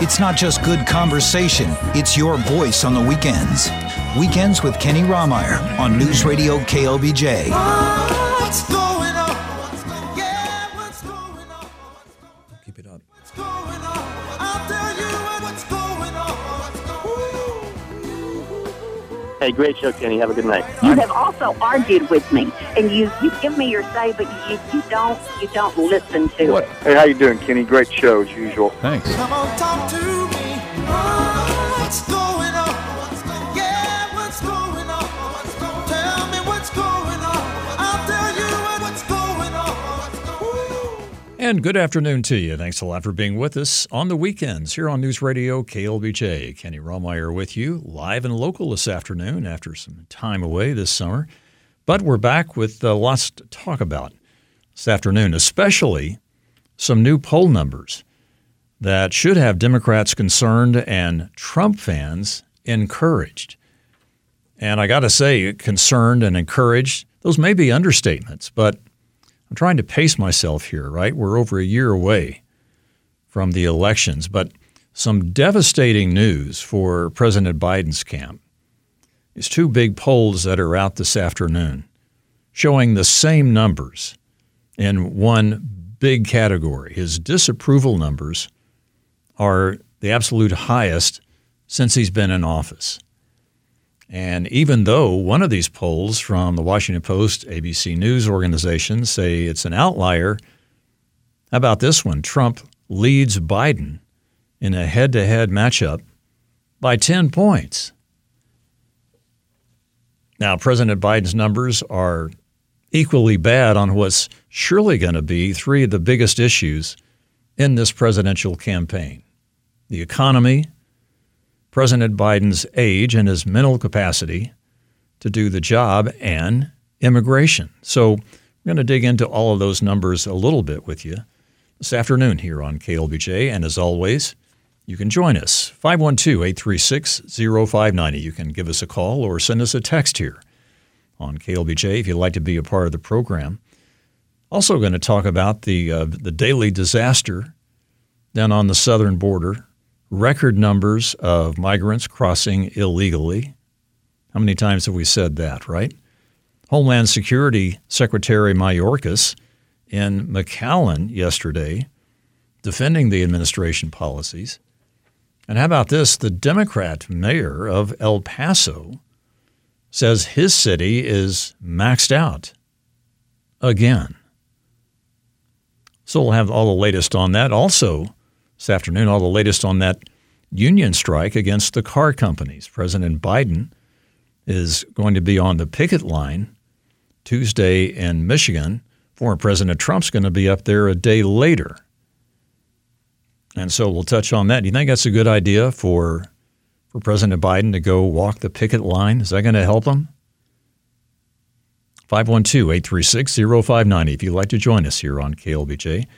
It's not just good conversation, it's your voice on the weekends. Weekends with Kenny Rahmeyer on News Radio KLBJ. What's going on? What's going on? Yeah, what's going on? Keep it up. What's going on? I'll tell you what's going on. What's going on? Hey, great show, Kenny. Have a good night. You have also argued with me, and you give me your say, but you don't listen to it. Hey, how you doing, Kenny? Great show as usual. Thanks. Come on, talk to me. What's going on? And good afternoon to you. Thanks a lot for being with us on the weekends here on News Radio KLBJ. Kenny Rahmeyer with you live and local this afternoon after some time away this summer. But we're back with lots to talk about this afternoon, especially some new poll numbers that should have Democrats concerned and Trump fans encouraged. And I got to say, concerned and encouraged, those may be understatements, but I'm trying to pace myself here, right? We're over a year away from the elections, but some devastating news for President Biden's camp is two big polls that are out this afternoon showing the same numbers in one big category. His disapproval numbers are the absolute highest since he's been in office. And even though one of these polls from the Washington Post, ABC News organization say it's an outlier, how about this one? Trump leads Biden in a head-to-head matchup by 10 points. Now, President Biden's numbers are equally bad on what's surely going to be three of the biggest issues in this presidential campaign: the economy, President Biden's age and his mental capacity to do the job, and immigration. So I'm going to dig into all of those numbers a little bit with you this afternoon here on KLBJ. And as always, you can join us, 512-836-0590. You can give us a call or send us a text here on KLBJ if you'd like to be a part of the program. Also going to talk about the daily disaster down on the southern border. Record numbers of migrants crossing illegally. How many times have we said that, right? Homeland Security Secretary Mayorkas in McAllen yesterday defending the administration policies. And how about this? The Democrat mayor of El Paso says his city is maxed out again. So we'll have all the latest on that. Also, this afternoon, all the latest on that union strike against the car companies. President Biden is going to be on the picket line Tuesday in Michigan. Former President Trump's going to be up there a day later. And so we'll touch on that. Do you think that's a good idea for President Biden to go walk the picket line? Is that going to help him? 512-836-0590 if you'd like to join us here on KLBJ.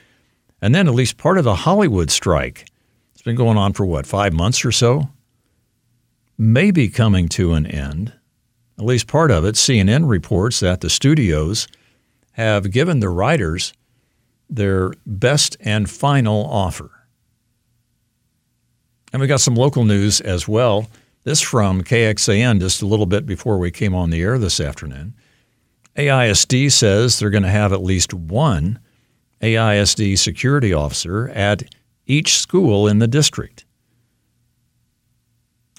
And then at least part of the Hollywood strike, it's been going on for, 5 months or so? Maybe coming to an end. At least part of it. CNN reports that the studios have given the writers their best and final offer. And we got some local news as well. This from KXAN just a little bit before we came on the air this afternoon. AISD says they're going to have at least one AISD security officer at each school in the district.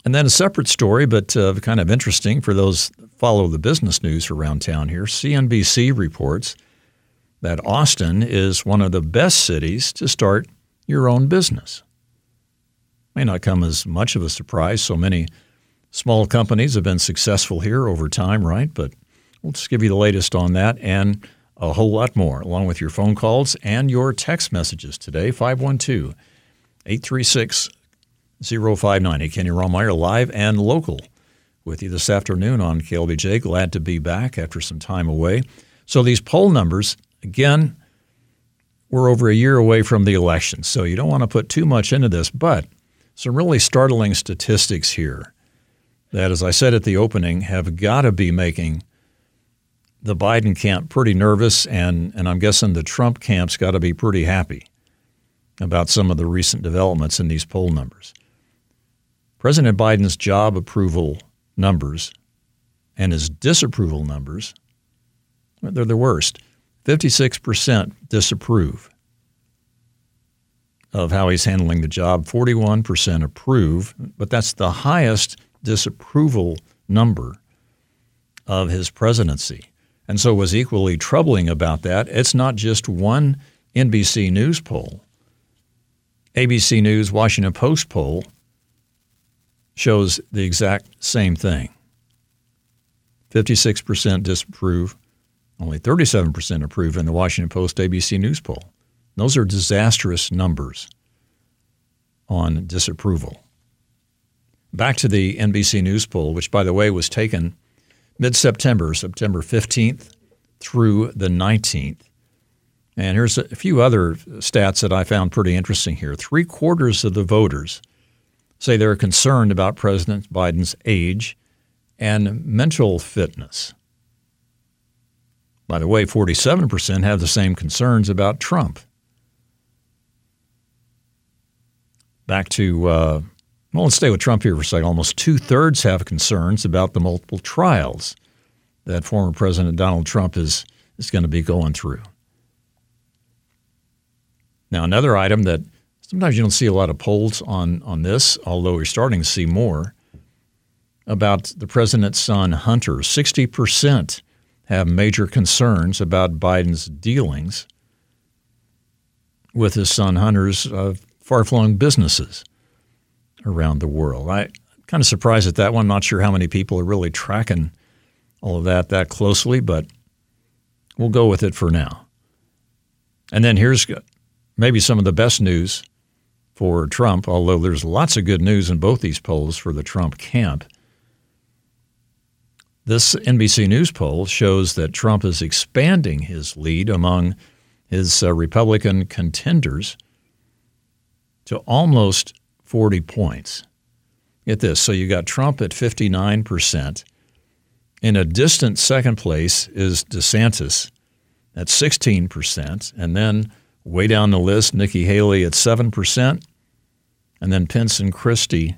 And then a separate story, but kind of interesting for those that follow the business news around town here. CNBC reports that Austin is one of the best cities to start your own business. May not come as much of a surprise. So many small companies have been successful here over time, right? But we'll just give you the latest on that and a whole lot more, along with your phone calls and your text messages today, 512-836-0590. Kenny Rahmeyer, live and local with you this afternoon on KLBJ. Glad to be back after some time away. So these poll numbers, again, we're over a year away from the election, so you don't want to put too much into this, but some really startling statistics here that, as I said at the opening, have got to be making the Biden camp pretty nervous, and I'm guessing the Trump camp's got to be pretty happy about some of the recent developments in these poll numbers. President Biden's job approval numbers and his disapproval numbers, they're the worst. 56% disapprove of how he's handling the job. 41% approve, but that's the highest disapproval number of his presidency. And so what's equally troubling about that, it's not just one NBC News poll. ABC News, Washington Post poll shows the exact same thing. 56% disapprove, only 37% approve in the Washington Post ABC News poll. Those are disastrous numbers on disapproval. Back to the NBC News poll, which, by the way, was taken mid-September, September 15th through the 19th. And here's a few other stats that I found pretty interesting here. 3/4 of the voters say they're concerned about President Biden's age and mental fitness. By the way, 47% have the same concerns about Trump. Back to, well, let's stay with Trump here for a second. Almost 2/3 have concerns about the multiple trials that former President Donald Trump is going to be going through. Now, another item that sometimes you don't see a lot of polls on this, although we're starting to see more, about the president's son, Hunter. 60% have major concerns about Biden's dealings with his son Hunter's far-flung businesses around the world. I'm kind of surprised at that one. I'm not sure how many people are really tracking all of that closely, but we'll go with it for now. And then here's maybe some of the best news for Trump, although there's lots of good news in both these polls for the Trump camp. This NBC News poll shows that Trump is expanding his lead among his Republican contenders to almost 40 points. Get this. So you got Trump at 59%. In a distant second place is DeSantis at 16%. And then way down the list, Nikki Haley at 7%. And then Pence and Christie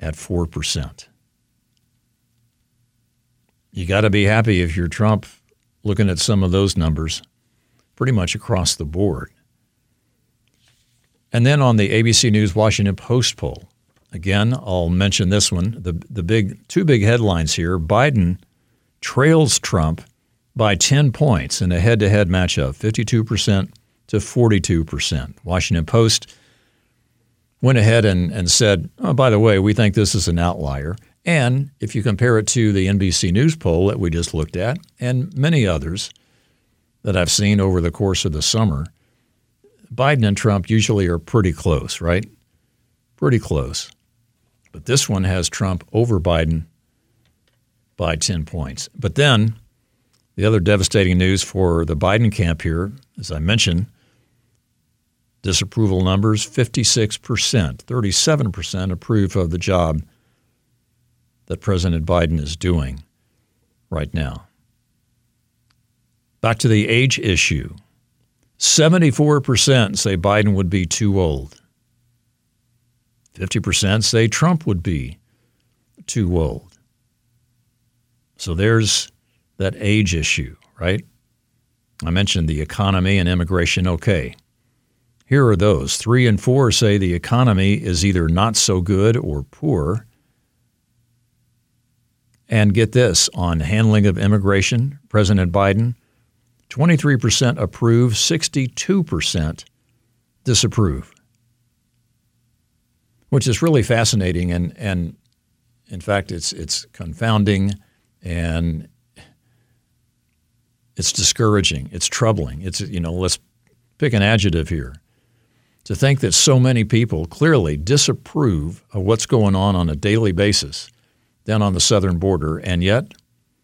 at 4%. You got to be happy if you're Trump looking at some of those numbers pretty much across the board. And then on the ABC News Washington Post poll, again, I'll mention this one, the two big headlines here. Biden trails Trump by 10 points in a head-to-head matchup, 52% to 42%. Washington Post went ahead and said, oh, by the way, we think this is an outlier. And if you compare it to the NBC News poll that we just looked at and many others that I've seen over the course of the summer, Biden and Trump usually are pretty close, right? Pretty close. But this one has Trump over Biden by 10 points. But then the other devastating news for the Biden camp here, as I mentioned, disapproval numbers, 56%, 37% approve of the job that President Biden is doing right now. Back to the age issue. 74% say Biden would be too old. 50% say Trump would be too old. So there's that age issue, right? I mentioned the economy and immigration, okay. Here are those. 3 and 4 say the economy is either not so good or poor. And get this, on handling of immigration, President Biden, 23% approve, 62% disapprove, which is really fascinating. And in fact, it's confounding and it's discouraging. It's troubling. It's, you know, let's pick an adjective here. To think that so many people clearly disapprove of what's going on a daily basis down on the southern border, and yet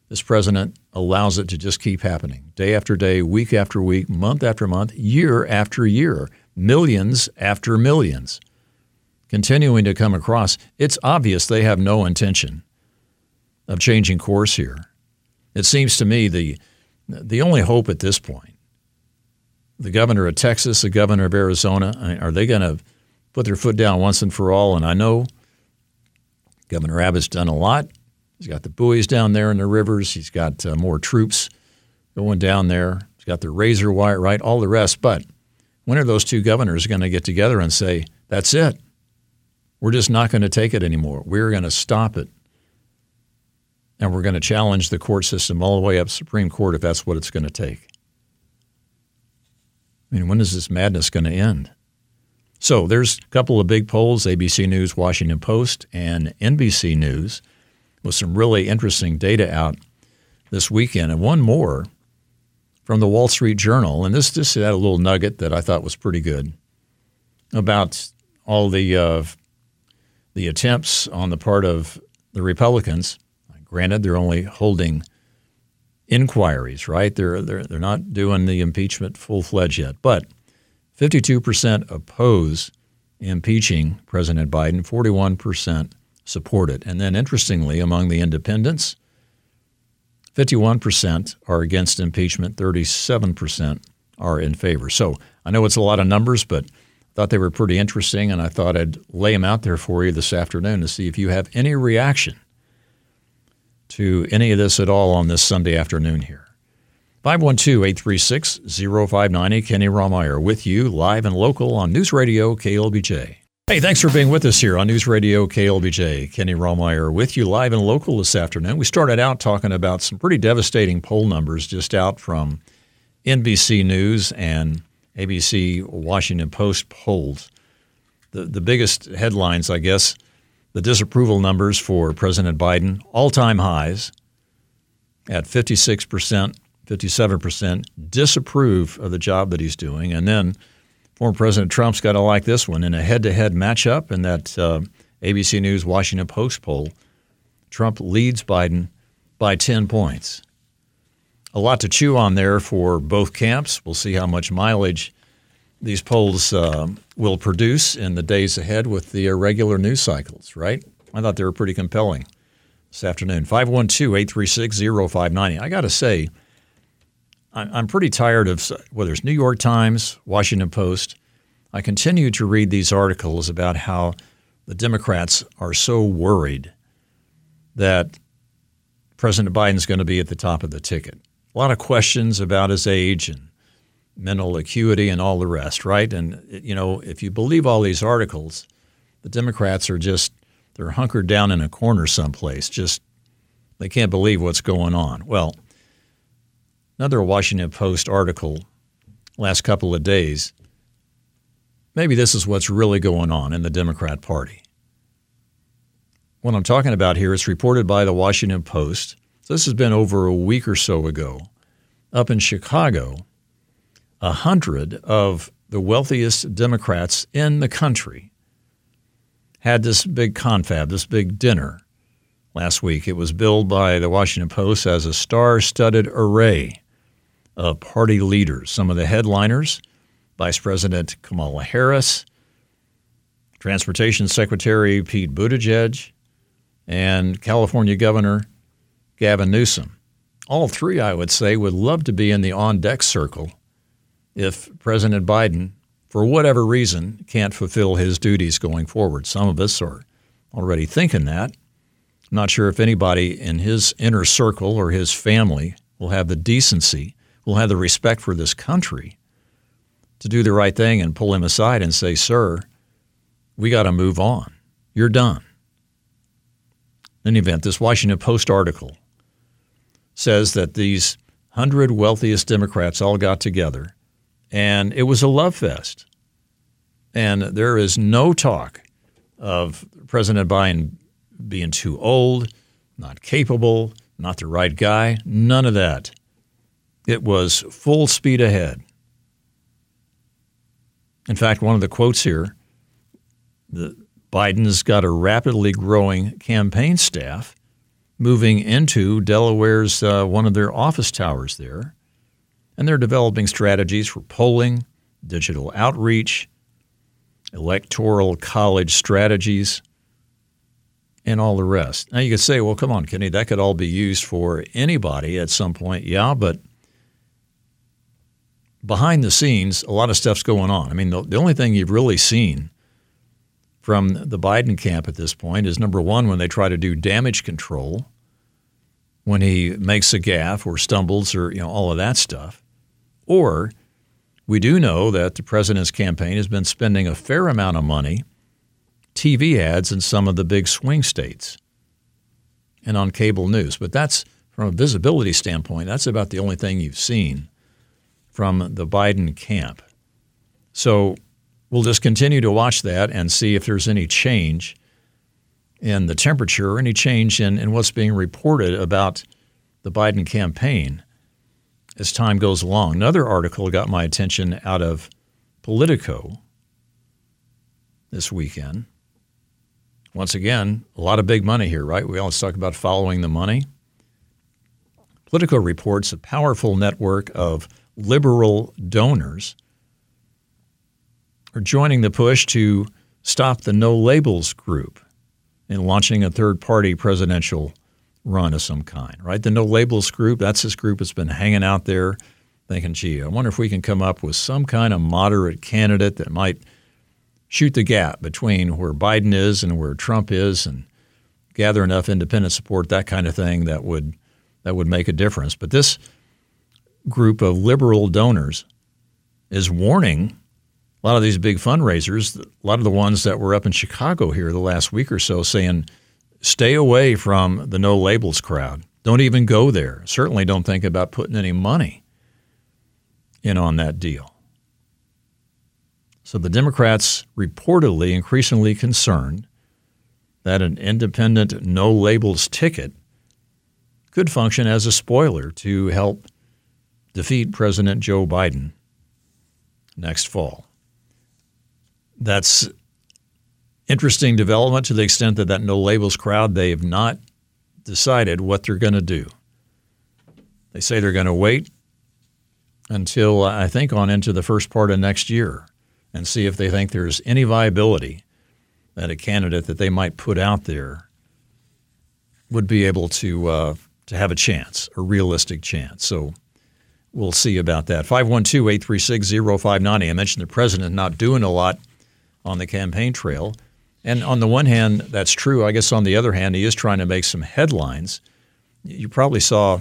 this president allows it to just keep happening day after day, week after week, month after month, year after year, millions after millions continuing to come across. It's obvious they have no intention of changing course here. It seems to me the only hope at this point the governor of Texas, the governor of Arizona, are they going to put their foot down once and for all? And I know Governor Abbott's done a lot. He's got the buoys down there in the rivers. He's got more troops going down there. He's got the razor wire, right? All the rest. But when are those two governors going to get together and say, that's it? We're just not going to take it anymore. We're going to stop it. And we're going to challenge the court system all the way up to the Supreme Court if that's what it's going to take. I mean, when is this madness going to end? So there's a couple of big polls, ABC News, Washington Post, and NBC News, with some really interesting data out this weekend. And one more from the Wall Street Journal. And this had a little nugget that I thought was pretty good about all the attempts on the part of the Republicans. Granted, they're only holding inquiries, right? They're not doing the impeachment full-fledged yet. But 52% oppose impeaching President Biden, 41% support it. And then interestingly, among the independents, 51% are against impeachment, 37% are in favor. So I know it's a lot of numbers, but I thought they were pretty interesting, and I thought I'd lay them out there for you this afternoon to see if you have any reaction to any of this at all on this Sunday afternoon here. 512-836-0590, Kenny Rahmeyer with you live and local on News Radio KLBJ. Hey, thanks for being with us here on News Radio KLBJ. Kenny Rahmeyer with you live and local this afternoon. We started out talking about some pretty devastating poll numbers just out from NBC News and ABC Washington Post polls. The biggest headlines, I guess, the disapproval numbers for President Biden, all-time highs at 56%, 57% disapprove of the job that he's doing. And then former President Trump's got to like this one. In a head-to-head matchup in that ABC News Washington Post poll, Trump leads Biden by 10 points. A lot to chew on there for both camps. We'll see how much mileage these polls will produce in the days ahead with the irregular news cycles, right? I thought they were pretty compelling this afternoon. 512-836-0590. I got to say, I'm pretty tired of whether it's New York Times, Washington Post. I continue to read these articles about how the Democrats are so worried that President Biden's going to be at the top of the ticket. A lot of questions about his age and mental acuity and all the rest, right? And, you know, if you believe all these articles, the Democrats are just, they're hunkered down in a corner someplace. Just, they can't believe what's going on. Well, another Washington Post article last couple of days, maybe this is what's really going on in the Democrat Party. What I'm talking about here is reported by the Washington Post. So this has been over a week or so ago. Up in Chicago, 100 of the wealthiest Democrats in the country had this big confab, this big dinner last week. It was billed by the Washington Post as a star-studded array of party leaders. Some of the headliners, Vice President Kamala Harris, Transportation Secretary Pete Buttigieg, and California Governor Gavin Newsom. All three, I would say, would love to be in the on-deck circle if President Biden, for whatever reason, can't fulfill his duties going forward. Some of us are already thinking that. I'm not sure if anybody in his inner circle or his family will have the decency, will have the respect for this country to do the right thing and pull him aside and say, sir, we got to move on. You're done. In any event, this Washington Post article says that these 100 wealthiest Democrats all got together, and it was a love fest. And there is no talk of President Biden being too old, not capable, not the right guy, none of that. It was full speed ahead. In fact, one of the quotes here, Biden's got a rapidly growing campaign staff moving into Delaware's one of their office towers there. And they're developing strategies for polling, digital outreach, electoral college strategies, and all the rest. Now you could say, well, come on, Kenny, that could all be used for anybody at some point. Yeah, but behind the scenes, a lot of stuff's going on. I mean, the only thing you've really seen from the Biden camp at this point is, number one, when they try to do damage control, when he makes a gaffe or stumbles or, you know, all of that stuff. Or we do know that the president's campaign has been spending a fair amount of money, TV ads in some of the big swing states and on cable news. But that's, from a visibility standpoint, that's about the only thing you've seen from the Biden camp. So we'll just continue to watch that and see if there's any change in the temperature or any change in what's being reported about the Biden campaign as time goes along. Another article got my attention out of Politico this weekend. Once again, a lot of big money here, right? We always talk about following the money. Politico reports a powerful network of liberal donors are joining the push to stop the No Labels group and launching a third-party presidential run of some kind, right? The No Labels group, that's this group that's been hanging out there thinking, gee, I wonder if we can come up with some kind of moderate candidate that might shoot the gap between where Biden is and where Trump is and gather enough independent support, that kind of thing, that would make a difference. But this group of liberal donors is warning a lot of these big fundraisers, a lot of the ones that were up in Chicago here the last week or so, saying, stay away from the No Labels crowd. Don't even go there. Certainly don't think about putting any money in on that deal. So the Democrats reportedly increasingly concerned that an independent No Labels ticket could function as a spoiler to help defeat President Joe Biden next fall. That's interesting development to the extent that No Labels crowd, they have not decided what they're going to do. They say they're going to wait until, I think, on into the first part of next year and see if they think there's any viability that a candidate that they might put out there would be able to have a chance, a realistic chance. So we'll see about that. 512-836-0590. I mentioned the president not doing a lot on the campaign trail. And on the one hand, that's true. I guess on the other hand, he is trying to make some headlines. You probably saw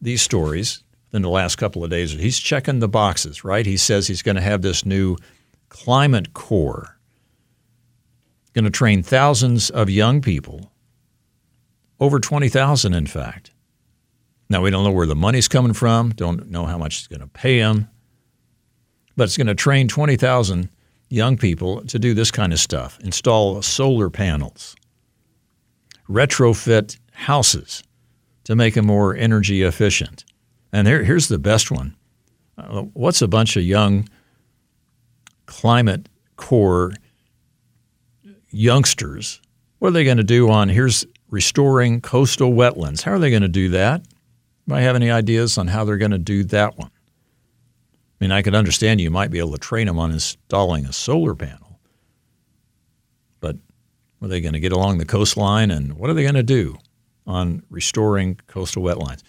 these stories in the last couple of days. He's checking the boxes, right? He says he's going to have this new climate corps, going to train thousands of young people, over 20,000, in fact. Now, we don't know where the money's coming from, don't know how much it's going to pay him, but it's going to train 20,000 young people to do this kind of stuff, install solar panels, retrofit houses to make them more energy efficient. And here's the best one. What's a bunch of young climate corps youngsters? What are they going to do on, here's restoring coastal wetlands. How are they going to do that? Anybody have any ideas on how they're going to do that one? I mean, I could understand you might be able to train them on installing a solar panel, but are they going to get along the coastline, and what are they going to do on restoring coastal wetlands?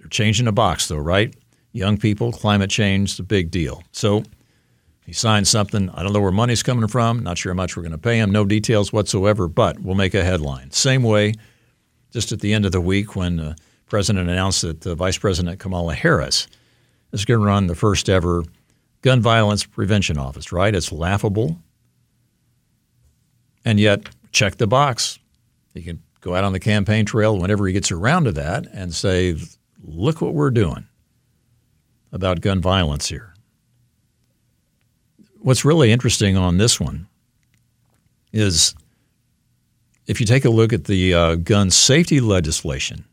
They're changing the box, though, right? Young people, climate change, the big deal. So he signed something. I don't know where money's coming from. Not sure how much we're going to pay him. No details whatsoever, but we'll make a headline. Same way, just at the end of the week when the president announced that Vice President Kamala Harris is going to run the first ever gun violence prevention office, right? It's laughable. And yet, check the box. He can go out on the campaign trail whenever he gets around to that and say, look what we're doing about gun violence here. What's really interesting on this one is if you take a look at the gun safety legislation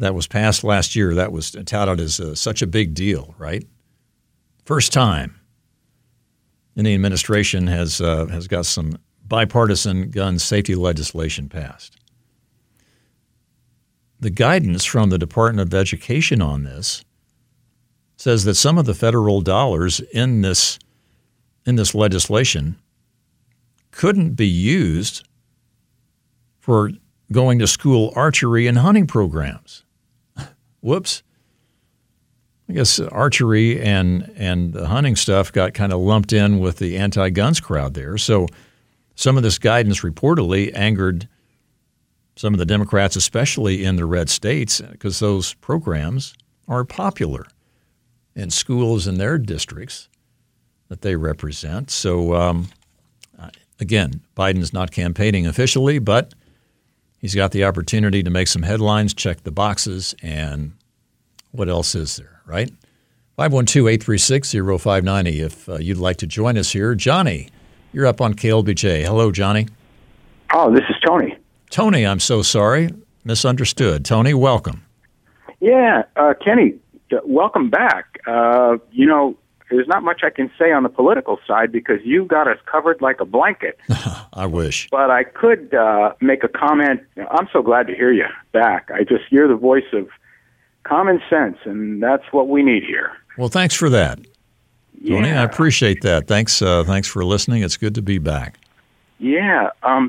that was passed last year, that was touted as such a big deal, right? First time in the administration has got some bipartisan gun safety legislation passed. The guidance from the Department of Education on this says that some of the federal dollars in this legislation couldn't be used for going to school archery and hunting programs. Whoops. I guess archery and the hunting stuff got kind of lumped in with the anti-guns crowd there. So some of this guidance reportedly angered some of the Democrats, especially in the red states, because those programs are popular in schools in their districts that they represent. So again, Biden's not campaigning officially, but he's got the opportunity to make some headlines, check the boxes, and what else is there, right? 512-836-0590 if you'd like to join us here. Johnny, you're up on KLBJ. Hello, Johnny. Oh, this is Tony. Tony, I'm so sorry. Misunderstood. Tony, welcome. Yeah, Kenny, welcome back. You know, there's not much I can say on the political side because you got us covered like a blanket. I wish. But I could make a comment. I'm so glad to hear you back. I just hear the voice of common sense, and that's what we need here. Well, thanks for that, Tony. Yeah. I appreciate that. Thanks, thanks for listening. It's good to be back. Yeah. I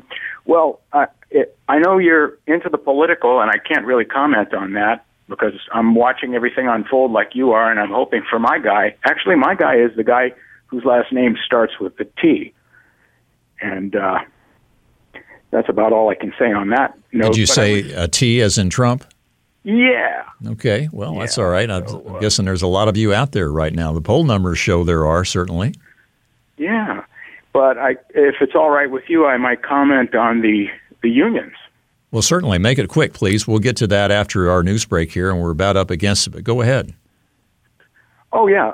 know you're into the political, and I can't really comment on that because I'm watching everything unfold like you are, and I'm hoping for my guy. Actually, my guy is the guy whose last name starts with the T, and that's about all I can say on that note. Did you say a T as in Trump? Yeah. Okay. Well, that's all right. I'm guessing there's a lot of you out there right now. The poll numbers show there are, certainly. Yeah. But if it's all right with you, I might comment on the unions. Well, certainly. Make it quick, please. We'll get to that after our news break here, and we're about up against it. But go ahead. Oh, yeah.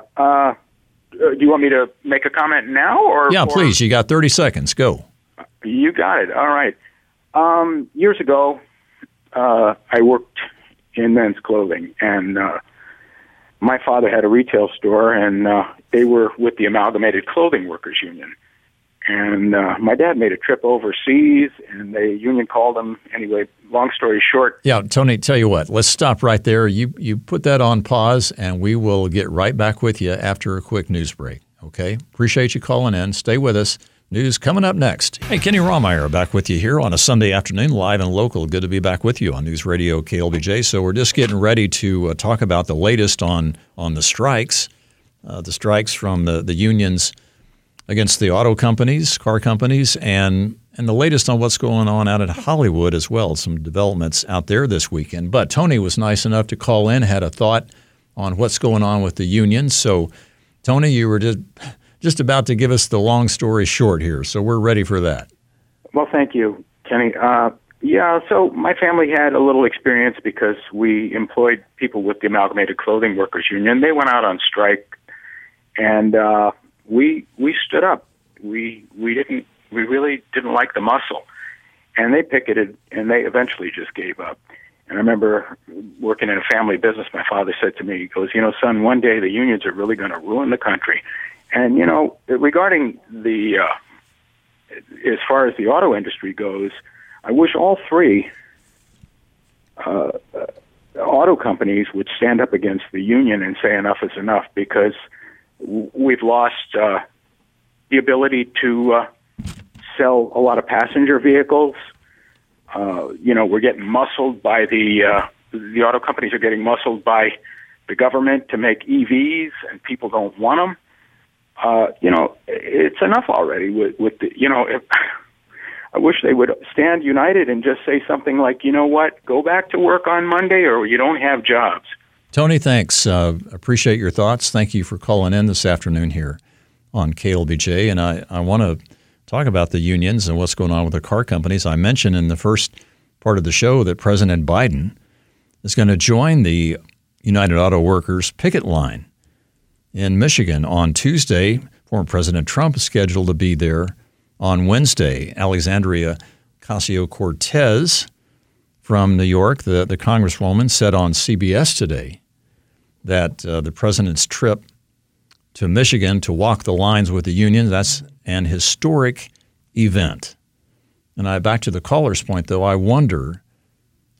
Do you want me to make a comment now? Please. You got 30 seconds. Go. You got it. All right. Years ago, I worked in men's clothing, and my father had a retail store, and they were with the Amalgamated Clothing Workers Union. And my dad made a trip overseas, and the union called him. Anyway, long story short. Yeah, Tony, tell you what, let's stop right there. You put that on pause, and we will get right back with you after a quick news break, okay? Appreciate you calling in. Stay with us. News coming up next. Hey, Kenny Rahmeyer back with you here on a Sunday afternoon, live and local. Good to be back with you on News Radio KLBJ. So we're just getting ready to talk about the latest on the strikes from the unions against the auto companies, car companies, and the latest on what's going on out at Hollywood as well, some developments out there this weekend. But Tony was nice enough to call in, had a thought on what's going on with the unions. So, Tony, you were just about to give us the long story short here, so we're ready for that. Well, thank you, Kenny. So my family had a little experience because we employed people with the Amalgamated Clothing Workers Union. They went out on strike, and We stood up. We really didn't like the muscle, and they picketed, and they eventually just gave up. And I remember working in a family business. My father said to me, he goes, you know, son, one day the unions are really going to ruin the country. And you know, regarding the as far as the auto industry goes, I wish all three auto companies would stand up against the union and say enough is enough, because we've lost the ability to sell a lot of passenger vehicles. We're getting muscled by the auto companies are getting muscled by the government to make EVs, and people don't want them. It's enough already. I wish they would stand united and just say something like, you know what, go back to work on Monday, or you don't have jobs. Tony, thanks. Appreciate your thoughts. Thank you for calling in this afternoon here on KLBJ. And I want to talk about the unions and what's going on with the car companies. I mentioned in the first part of the show that President Biden is going to join the United Auto Workers picket line in Michigan on Tuesday. Former President Trump is scheduled to be there on Wednesday. Alexandria Ocasio-Cortez from New York, the congresswoman, said on CBS today that the president's trip to Michigan to walk the lines with the union, that's an historic event. And back to the caller's point, though, I wonder,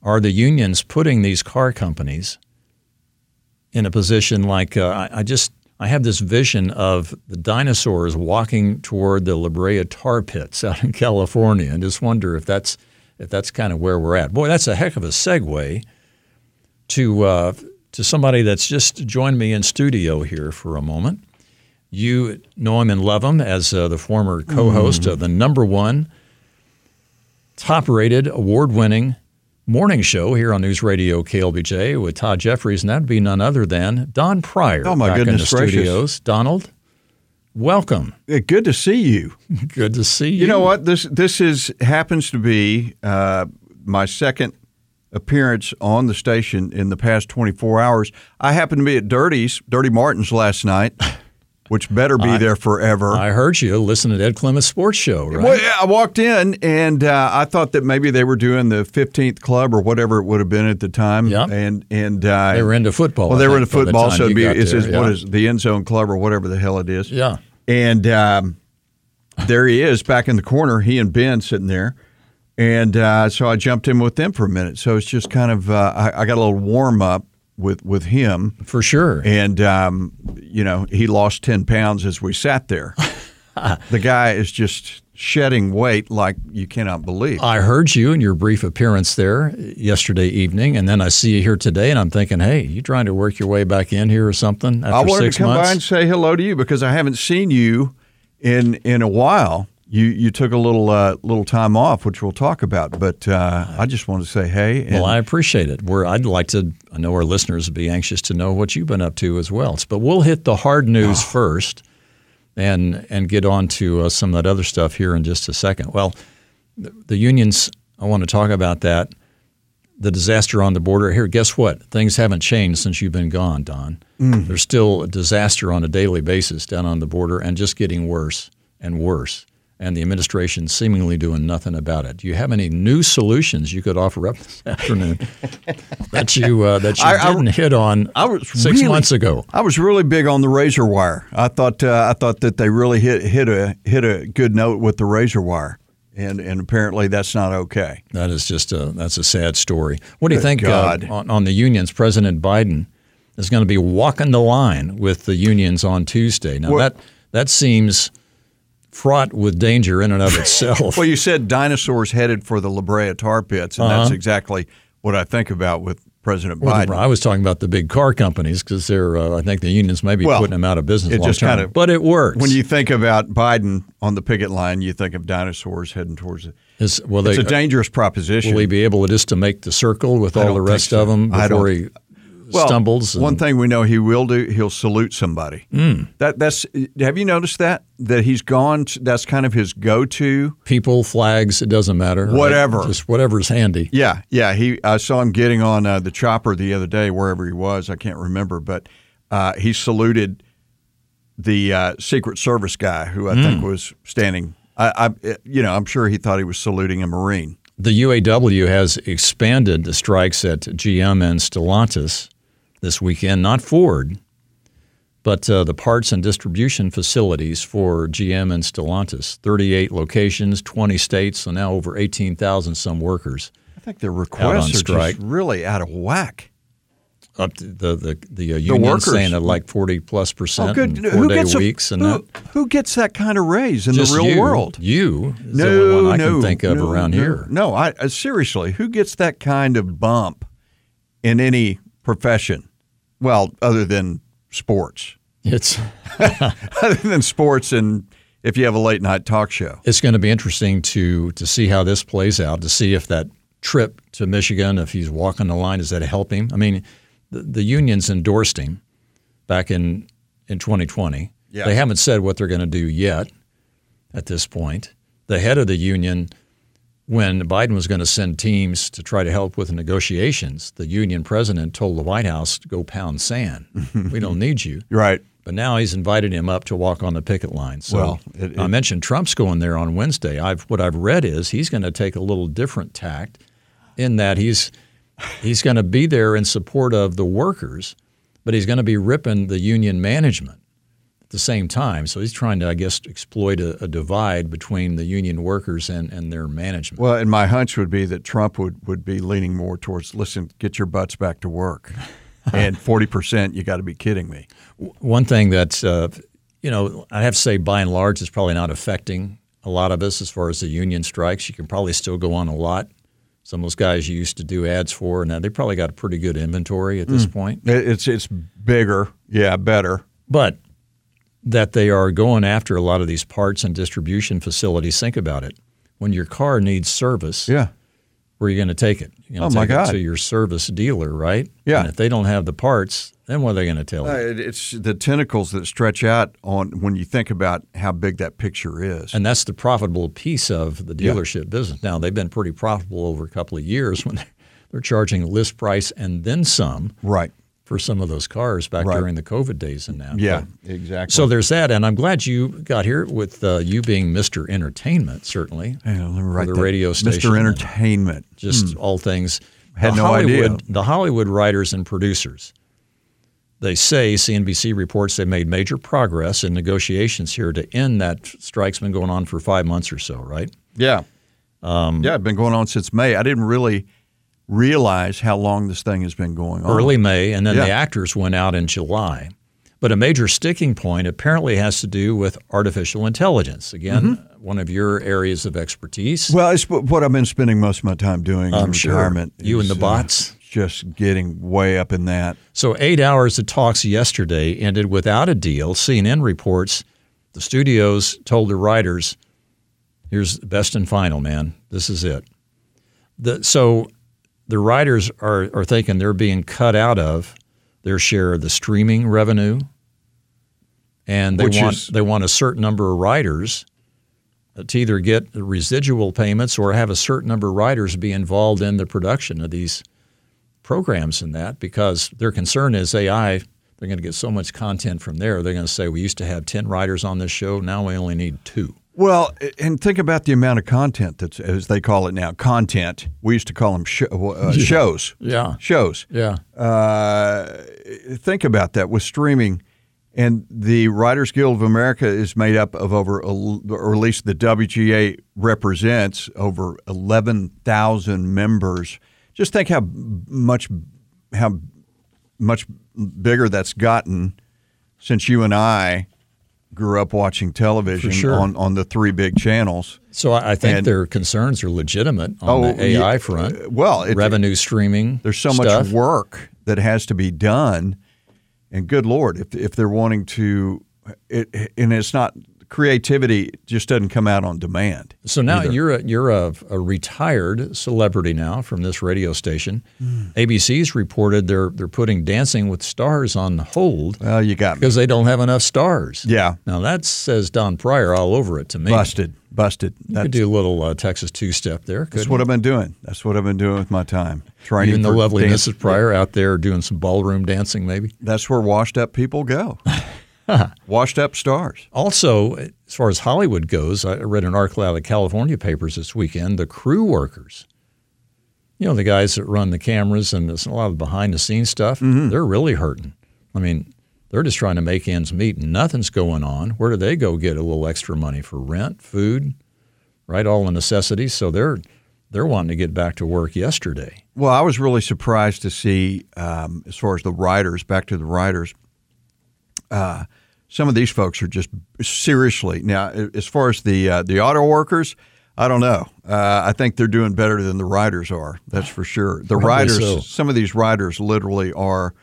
are the unions putting these car companies in a position like, I have this vision of the dinosaurs walking toward the La Brea tar pits out in California, and just wonder if that's kind of where we're at. Boy, that's a heck of a segue to somebody that's just joined me in studio here for a moment. You know him and love him as the former co-host of the number one top-rated, award-winning morning show here on News Radio KLBJ with Todd Jeffries, and that would be none other than Don Pryor. Oh, my goodness gracious. Studios. Donald, welcome. Yeah, good to see you. Good to see you. You know what? This happens to be my second appearance on the station in the past 24 hours. I happened to be at Dirty Martin's last night. Which better be there forever. I heard you listen to Ed Clements' sports show, right? Well, yeah, I walked in, and I thought that maybe they were doing the 15th Club or whatever it would have been at the time. Yep. And they were into football. Well, they were into football, so what is the End Zone Club or whatever the hell it is. Yeah. And there he is back in the corner, he and Ben sitting there. And so I jumped in with them for a minute. So it's just kind of I got a little warm-up with him. For sure. And, he lost 10 pounds as we sat there. The guy is just shedding weight like you cannot believe. I heard you in your brief appearance there yesterday evening, and then I see you here today, and I'm thinking, hey, you trying to work your way back in here or something after 6 months? I wanted to come by and say hello to you because I haven't seen you in a while. You took a little time off, which we'll talk about, but I just wanted to say hey. Well, I appreciate it. I know our listeners would be anxious to know what you've been up to as well. But we'll hit the hard news first and get on to some of that other stuff here in just a second. Well, the unions, I want to talk about that. The disaster on the border here, guess what? Things haven't changed since you've been gone, Don. Mm. There's still a disaster on a daily basis down on the border and just getting worse and worse. And the administration seemingly doing nothing about it. Do you have any new solutions you could offer up this afternoon that you didn't hit on 6 months ago? I was really big on the razor wire. I thought that they really hit a good note with the razor wire, and apparently that's not okay. That is that's a sad story. What do you think on the unions? President Biden is going to be walking the line with the unions on Tuesday. Now that seems fraught with danger in and of itself. Well, you said dinosaurs headed for the La Brea tar pits, and that's exactly what I think about with President Biden. I was talking about the big car companies because they're. I think the unions may be putting them out of business long term, but it works. When you think about Biden on the picket line, you think of dinosaurs heading towards it. It's a dangerous proposition. Will he be able to make the circle with all the rest of them before he stumbles? One thing we know he will do, he'll salute somebody. Mm. Have you noticed that he's gone? That's kind of his go-to. People, flags, it doesn't matter. Whatever, right? Just whatever's handy. Yeah. I saw him getting on the chopper the other day, wherever he was. I can't remember, but he saluted the Secret Service guy, who I think was standing. I'm sure he thought he was saluting a Marine. The UAW has expanded the strikes at GM and Stellantis this weekend, not Ford, but the parts and distribution facilities for GM and Stellantis, 38 locations, 20 states, so now over 18,000 some workers. I think their requests are just really out of whack. Up to the union saying that like 40+% in 4 day weeks. Who gets that kind of raise in the real world? You is the only one I can think of around here. No, I seriously, who gets that kind of bump in any profession? Well, other than sports. Other than sports and if you have a late night talk show. It's going to be interesting to see how this plays out, to see if that trip to Michigan, if he's walking the line, does that help him? I mean, the unions endorsed him back in 2020. Yeah. They haven't said what they're going to do yet at this point. The head of the union, when Biden was going to send teams to try to help with the negotiations, the union president told the White House to go pound sand. We don't need you. Right. But now he's invited him up to walk on the picket line. So I mentioned Trump's going there on Wednesday. What I've read is he's going to take a little different tact in that he's going to be there in support of the workers, but he's going to be ripping the union management at the same time. So he's trying to, I guess, exploit a divide between the union workers and their management. Well, and my hunch would be that Trump would be leaning more towards, listen, get your butts back to work. And 40%, you got to be kidding me. One thing that, I have to say by and large is probably not affecting a lot of us as far as the union strikes. You can probably still go on a lot. Some of those guys you used to do ads for, now they probably got a pretty good inventory at this point. It's bigger, yeah, better. But that they are going after a lot of these parts and distribution facilities. Think about it. When your car needs service, where are you going to take it? You're going to take it to your service dealer, right? Yeah. And if they don't have the parts, then what are they going to tell you? It's the tentacles that stretch out on when you think about how big that picture is. And that's the profitable piece of the dealership business. Now, they've been pretty profitable over a couple of years when they're charging list price and then some for some of those cars back during the COVID days and now. Yeah, but, exactly. So there's that. And I'm glad you got here with you being Mr. Entertainment, certainly, for the radio station. Mr. Entertainment. Just all things. Had no idea. The Hollywood writers and producers. They say, CNBC reports, they made major progress in negotiations here to end that strike's been going on for 5 months or so, right? Yeah. It's been going on since May. I didn't really realize how long this thing has been going on. Early May, and then the actors went out in July. But a major sticking point apparently has to do with artificial intelligence. Again, one of your areas of expertise. Well, it's what I've been spending most of my time doing in retirement. You and the bots? Just getting way up in that. So 8 hours of talks yesterday ended without a deal. CNN reports the studios told the writers, here's best and final, man. This is it. So the writers are thinking they're being cut out of their share of the streaming revenue. And they want a certain number of writers to either get residual payments or have a certain number of writers be involved in the production of these programs in that, because their concern is AI, they're going to get so much content from there, they're going to say, we used to have 10 writers on this show, now we only need 2. Well, and think about the amount of content that's, as they call it now, content. We used to call them shows. Yeah. Shows. Yeah. Think about that with streaming. And the Writers Guild of America is made up of over, or at least the WGA represents over 11,000 members. Just think how much bigger that's gotten since you and I grew up watching television on the three big channels. So I think their concerns are legitimate on the AI front. Well, revenue streaming. There's so much work that has to be done, and good Lord, if they're wanting to, and it's not. Creativity just doesn't come out on demand. So now you're a retired celebrity now from this radio station. ABC's reported they're putting Dancing with Stars on hold. Well, you got me. Because they don't have enough stars. Yeah. Now that says Don Pryor all over it to me. Busted. You could do a little Texas two-step there. That's what I've been doing. That's what I've been doing with my time. Training. Even the lovely Mrs. Pryor out there doing some ballroom dancing maybe. That's where washed-up people go. Washed up stars. Also, as far as Hollywood goes, I read an article out of the California papers this weekend, the crew workers, the guys that run the cameras and there's a lot of behind-the-scenes stuff, they're really hurting. I mean, they're just trying to make ends meet and nothing's going on. Where do they go get a little extra money for rent, food, right, all the necessities? So they're wanting to get back to work yesterday. Well, I was really surprised to see, as far as the writers, back to the writers, some of these folks are just seriously. Now, as far as the auto workers, I don't know. I think they're doing better than the writers are. That's for sure. The writers, some of these writers literally are,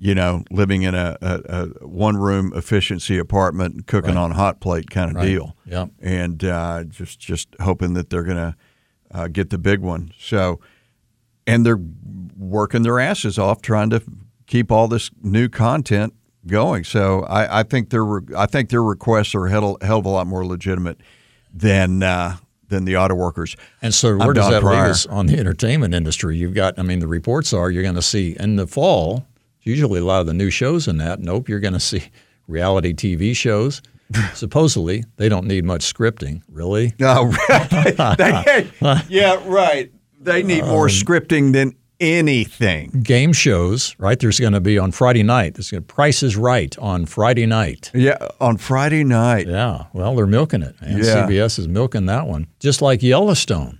living in a one-room efficiency apartment, cooking on hot plate kind of deal. Yeah. And just hoping that they're going to get the big one. So, and they're working their asses off trying to keep all this new content going. So I think their requests are a hell of a lot more legitimate than the auto workers. And so where does that leave us on the entertainment industry? You've got, the reports are you're going to see in the fall, usually a lot of the new shows in that. Nope, you're going to see reality TV shows. Supposedly, they don't need much scripting. Really? No, yeah, right. They need more scripting than anything. Game shows, right? There's going to be on Friday night. There's going to Price is Right on Friday night. Yeah, on Friday night. Yeah. Well, they're milking it, man. Yeah. CBS is milking that one. Just like Yellowstone.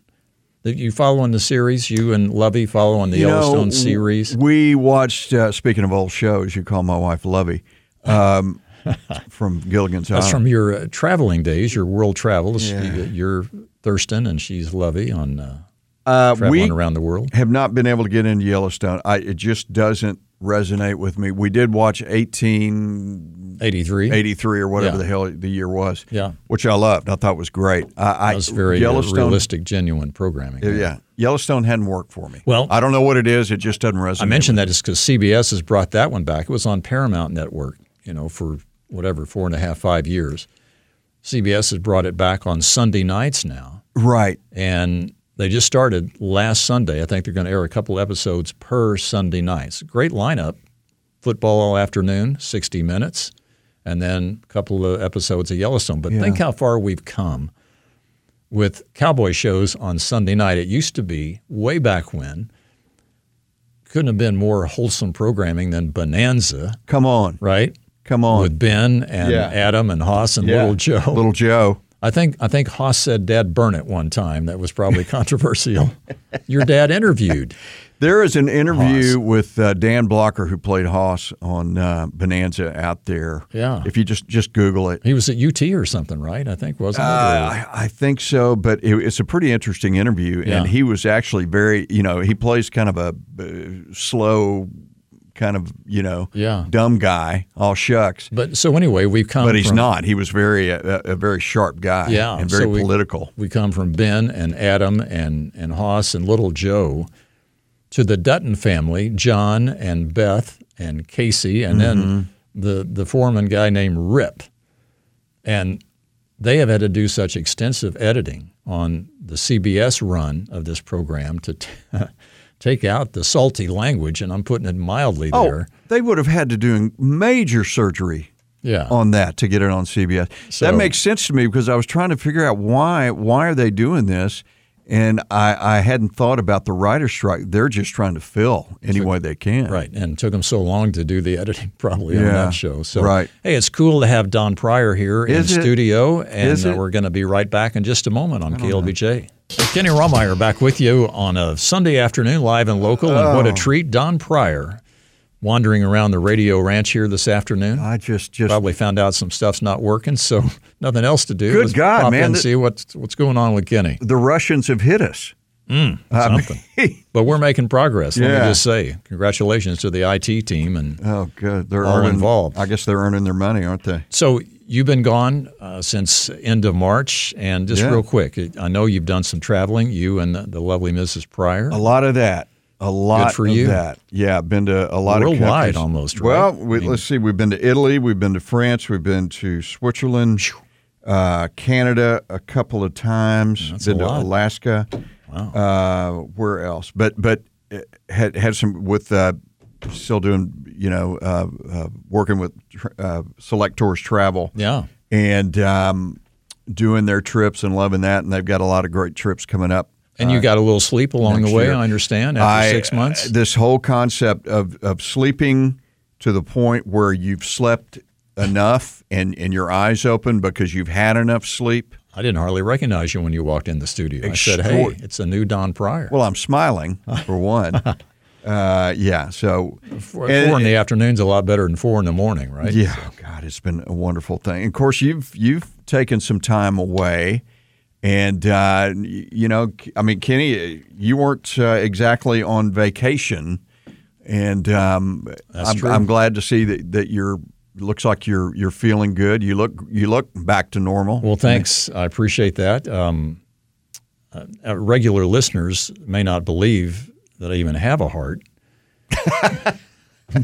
You following the series? You and Lovey following the Yellowstone series? We watched, speaking of old shows, you call my wife Lovey, from Gilligan's Island. That's from your traveling days, your world travels. Yeah. You're Thurston and she's Lovey on Traveling around the world. Have not been able to get into Yellowstone. It just doesn't resonate with me. We did watch 83 or whatever the hell the year was, which I loved. I thought was great. That was very realistic, genuine programming. Yeah. Yellowstone hadn't worked for me. Well, I don't know what it is. It just doesn't resonate. I mentioned that just because CBS has brought that one back. It was on Paramount Network, for whatever, 4.5, 5 years. CBS has brought it back on Sunday nights now. Right. And they just started last Sunday. I think they're going to air a couple episodes per Sunday nights. Great lineup. Football all afternoon, 60 minutes, and then a couple of episodes of Yellowstone. But think how far we've come with cowboy shows on Sunday night. It used to be, way back when, couldn't have been more wholesome programming than Bonanza. Come on. Right? Come on. With Ben and Adam and Haas and Little Joe. Little Joe. I think Haas said, "Dad, burn it," one time. That was probably controversial. Your dad interviewed. There is an interview with Dan Blocker, who played Haas on Bonanza, out there. Yeah. If you just Google it. He was at UT or something, right? I think, wasn't he? I think so, but it's a pretty interesting interview. Yeah. And he was actually very, he plays kind of a slow kind of, dumb guy, all shucks. But so anyway, we've come But he's from, not. He was very a very sharp guy and very political. We come from Ben and Adam and Haas and Little Joe to the Dutton family, John and Beth and Casey, and then the foreman guy named Rip. And they have had to do such extensive editing on the CBS run of this program to take out the salty language, and I'm putting it mildly there. They would have had to do major surgery on that to get it on CBS. So, that makes sense to me because I was trying to figure out why are they doing this, and I hadn't thought about the writer's strike. They're just trying to fill any way they can. Right, and it took them so long to do the editing probably on that show. So, hey, it's cool to have Don Pryor here in studio, and we're going to be right back in just a moment on KLBJ. Know. Kenny Rahmeyer back with you on a Sunday afternoon, live and local, and what a treat. Don Pryor wandering around the radio ranch here this afternoon. I just probably found out some stuff's not working, so nothing else to do. Good God, pop in and see what's going on with Kenny. The Russians have hit us. Something. But we're making progress, let me just say. Congratulations to the IT team and they're all involved. I guess they're earning their money, aren't they? So you've been gone since end of March, and just real quick, I know you've done some traveling, you and the lovely Mrs. Pryor. A lot of that. A lot for of you. That. Yeah, I've been to a lot of countries. Worldwide almost, right? Well, let's see. We've been to Italy. We've been to France. We've been to Switzerland, Canada a couple of times. That's been to Alaska. Wow. Where else? But had some with still doing working with Select Tours Travel. Yeah, and doing their trips and loving that, and they've got a lot of great trips coming up. And you got a little sleep along the way, I understand. After 6 months, this whole concept of sleeping to the point where you've slept enough and your eyes open because you've had enough sleep. I didn't hardly recognize you when you walked in the studio. I said, hey, it's a new Don Pryor. Well, I'm smiling, for one. So 4 in the afternoon's a lot better than 4 in the morning, right? Yeah. So. God, it's been a wonderful thing. And of course, you've taken some time away. And, Kenny, you weren't exactly on vacation. And I'm glad to see that you're – looks like you're feeling good. You look back to normal. Well, thanks. I appreciate that. Regular listeners may not believe that I even have a heart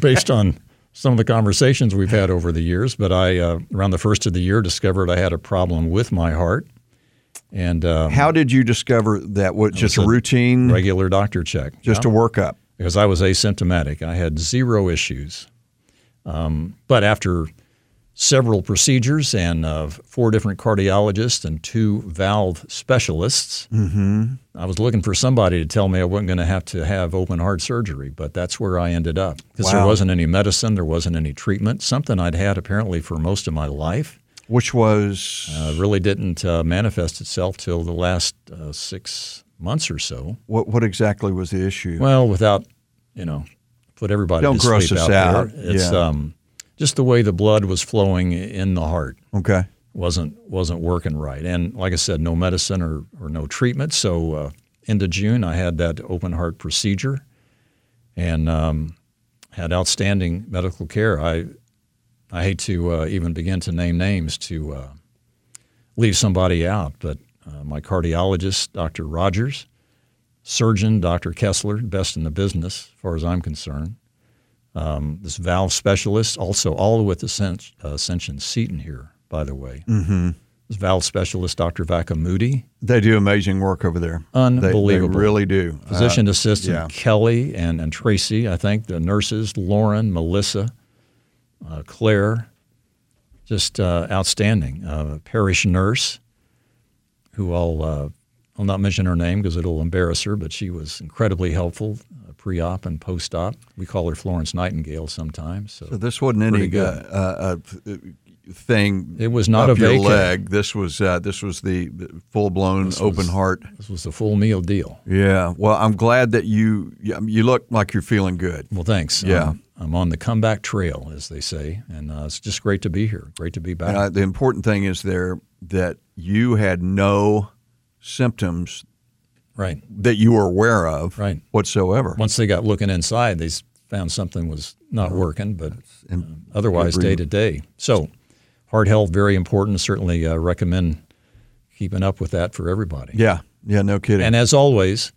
based on some of the conversations we've had over the years. But I, around the first of the year, discovered I had a problem with my heart. And how did you discover that? What, just a routine? Regular doctor check. Just a workup. Because I was asymptomatic. I had zero issues. But after several procedures and 4 different cardiologists and 2 valve specialists, I was looking for somebody to tell me I wasn't going to have open heart surgery, but that's where I ended up because there wasn't any medicine, there wasn't any treatment, something I'd had apparently for most of my life. Which was? Really didn't manifest itself till the last 6 months or so. What exactly was the issue? Well, without, put everybody to sleep out there. It's just the way the blood was flowing in the heart. Okay, wasn't working right. And like I said, no medicine or no treatment. So end of June, I had that open heart procedure and had outstanding medical care. I hate to even begin to name names to leave somebody out, but my cardiologist, Dr. Rogers, surgeon, Dr. Kessler, best in the business as far as I'm concerned, this valve specialist, also all with Ascension Seton here, by the way. Mm-hmm. This valve specialist, Dr. Vaccamudi. They do amazing work over there. Unbelievable. They really do. Physician assistant Kelly and Tracy, I think, the nurses, Lauren, Melissa, Claire, just outstanding. Parish nurse, who I'll not mention her name because it'll embarrass her, but she was incredibly helpful pre-op and post-op. We call her Florence Nightingale sometimes. So this wasn't any thing. It was not up your leg. This was the full-blown open heart. This was the full meal deal. Yeah. Well, I'm glad that you look like you're feeling good. Well, thanks. Yeah. I'm on the comeback trail, as they say, and it's just great to be here. Great to be back. The important thing is there that you had no symptoms that you were aware of whatsoever. Once they got looking inside, they found something was not working, but otherwise day to day. So heart health, very important. Certainly recommend keeping up with that for everybody. Yeah. Yeah, no kidding. And as always,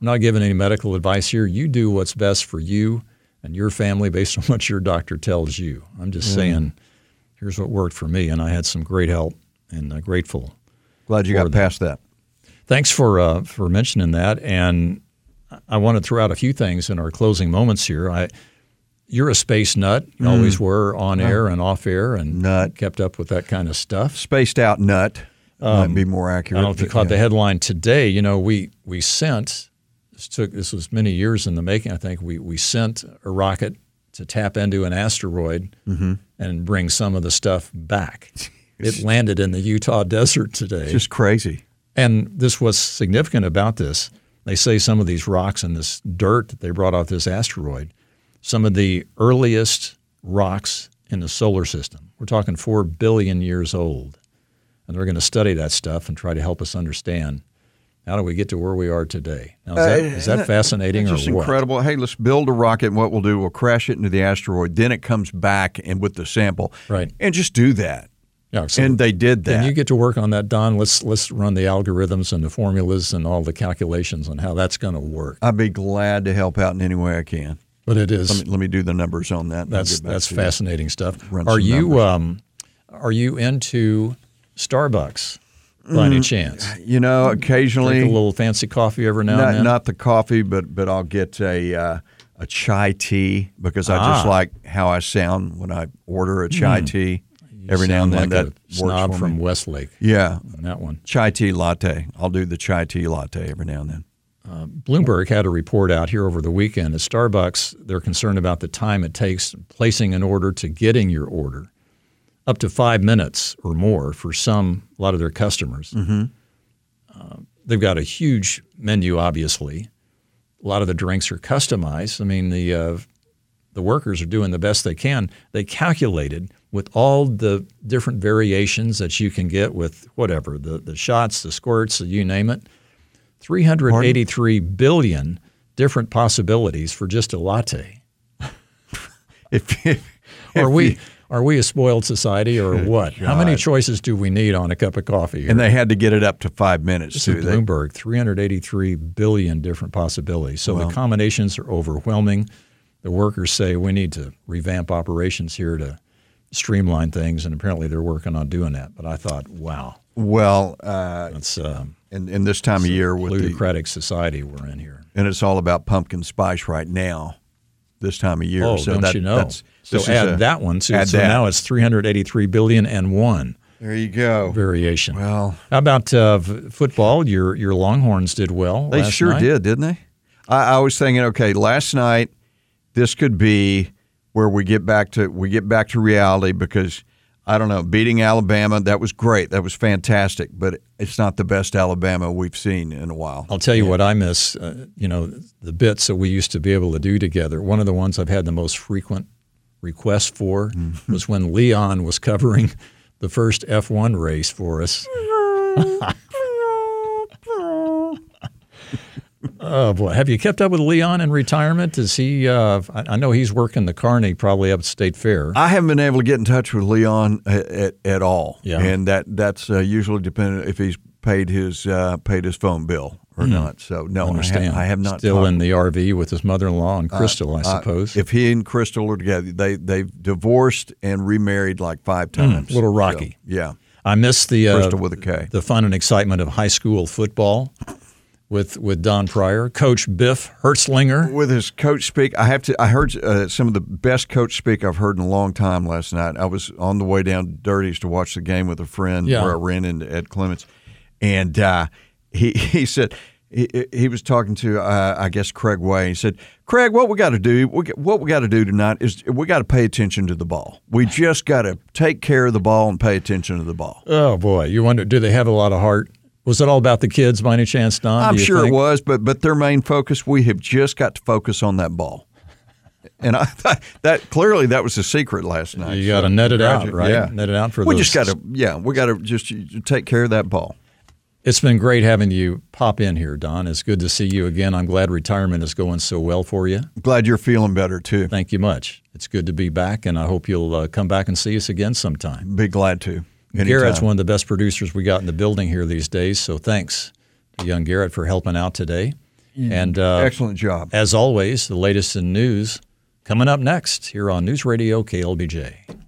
I'm not giving any medical advice here. You do what's best for you and your family based on what your doctor tells you. I'm just saying, here's what worked for me, and I had some great help and grateful. Glad you got past that. Thanks for mentioning that, and I want to throw out a few things in our closing moments here. You're a space nut. You always were on air and off air and kept up with that kind of stuff. Spaced out nut might be more accurate. I don't know if you caught the headline today. You know, we sent – this was many years in the making, I think. We sent a rocket to tap into an asteroid and bring some of the stuff back. It landed in the Utah desert today. It's just crazy. And this was significant about this. They say some of these rocks and this dirt that they brought off this asteroid, some of the earliest rocks in the solar system. We're talking 4 billion years old. And they're going to study that stuff and try to help us understand how do we get to where we are today. Now, is that fascinating or what? It's just incredible. Hey, let's build a rocket, and what we'll do, we'll crash it into the asteroid. Then it comes back and with the sample. Right. And just do that. Yeah, so and they did that. And you get to work on that, Don. Let's run the algorithms and the formulas and all the calculations on how that's going to work. I'd be glad to help out in any way I can. But it is. Let me do the numbers on that. That's fascinating stuff. Are you into Starbucks by any chance? You know, occasionally. Drink a little fancy coffee every now and then? Not the coffee, but I'll get a chai tea because I just like how I sound when I order a chai tea. Every now and then, like that snob from Westlake. Yeah, on that one. Chai tea latte. I'll do the chai tea latte every now and then. Bloomberg had a report out here over the weekend. At Starbucks, they're concerned about the time it takes placing an order to getting your order, up to 5 minutes or more for a lot of their customers. Mm-hmm. They've got a huge menu, obviously. A lot of the drinks are customized. I mean, the workers are doing the best they can. They calculated with all the different variations that you can get with whatever, the shots, the squirts, you name it, 383 billion different possibilities for just a latte. Are we a spoiled society or what? God. How many choices do we need on a cup of coffee here? And they had to get it up to 5 minutes. This is Bloomberg, 383 billion different possibilities. So the combinations are overwhelming. The workers say we need to revamp operations here to streamline things, and apparently they're working on doing that. But I thought, wow. Well, that's in this time of year with the plutocratic society we're in here, and it's all about pumpkin spice right now. This time of year, now it's 383 billion and one. There you go. Variation. Well, how about football? Your Longhorns did well. They sure did, didn't they? I was thinking, okay, last night. This could be where we get back to reality because, I don't know, beating Alabama, that was great. That was fantastic. But it's not the best Alabama we've seen in a while. I'll tell you what I miss, the bits that we used to be able to do together. One of the ones I've had the most frequent requests for was when Leon was covering the first F1 race for us. Oh, boy. Have you kept up with Leon in retirement? Is he I know he's working the Kearney probably up at State Fair. I haven't been able to get in touch with Leon at all. Yeah. And that's usually dependent if he's paid his phone bill or not. So, no, I have not. Still in the RV with his mother-in-law and Crystal, I suppose. If he and Crystal are together, they've divorced and remarried like 5 times. A little rocky. So, yeah. I miss the Crystal with a K. The fun and excitement of high school football. With Don Pryor, Coach Biff Hertzlinger. With his coach speak, I heard some of the best coach speak I've heard in a long time last night. I was on the way down to Dirty's to watch the game with a friend where I ran into Ed Clements, and he said he was talking to I guess Craig Way. He said, "Craig, what we got to do tonight is we got to pay attention to the ball. We just got to take care of the ball and pay attention to the ball." Oh boy, you wonder do they have a lot of heart? Was it all about the kids by any chance, Don? I'm sure it was, but their main focus, we have just got to focus on that ball. And I thought that was the secret last night. You got to net it out, right? Yeah. Net it out for those. We got to just take care of that ball. It's been great having you pop in here, Don. It's good to see you again. I'm glad retirement is going so well for you. Glad you're feeling better, too. Thank you much. It's good to be back, and I hope you'll come back and see us again sometime. Be glad to. Anytime. Garrett's one of the best producers we got in the building here these days, so thanks to young Garrett for helping out today. And excellent job. As always, the latest in news coming up next here on News Radio KLBJ.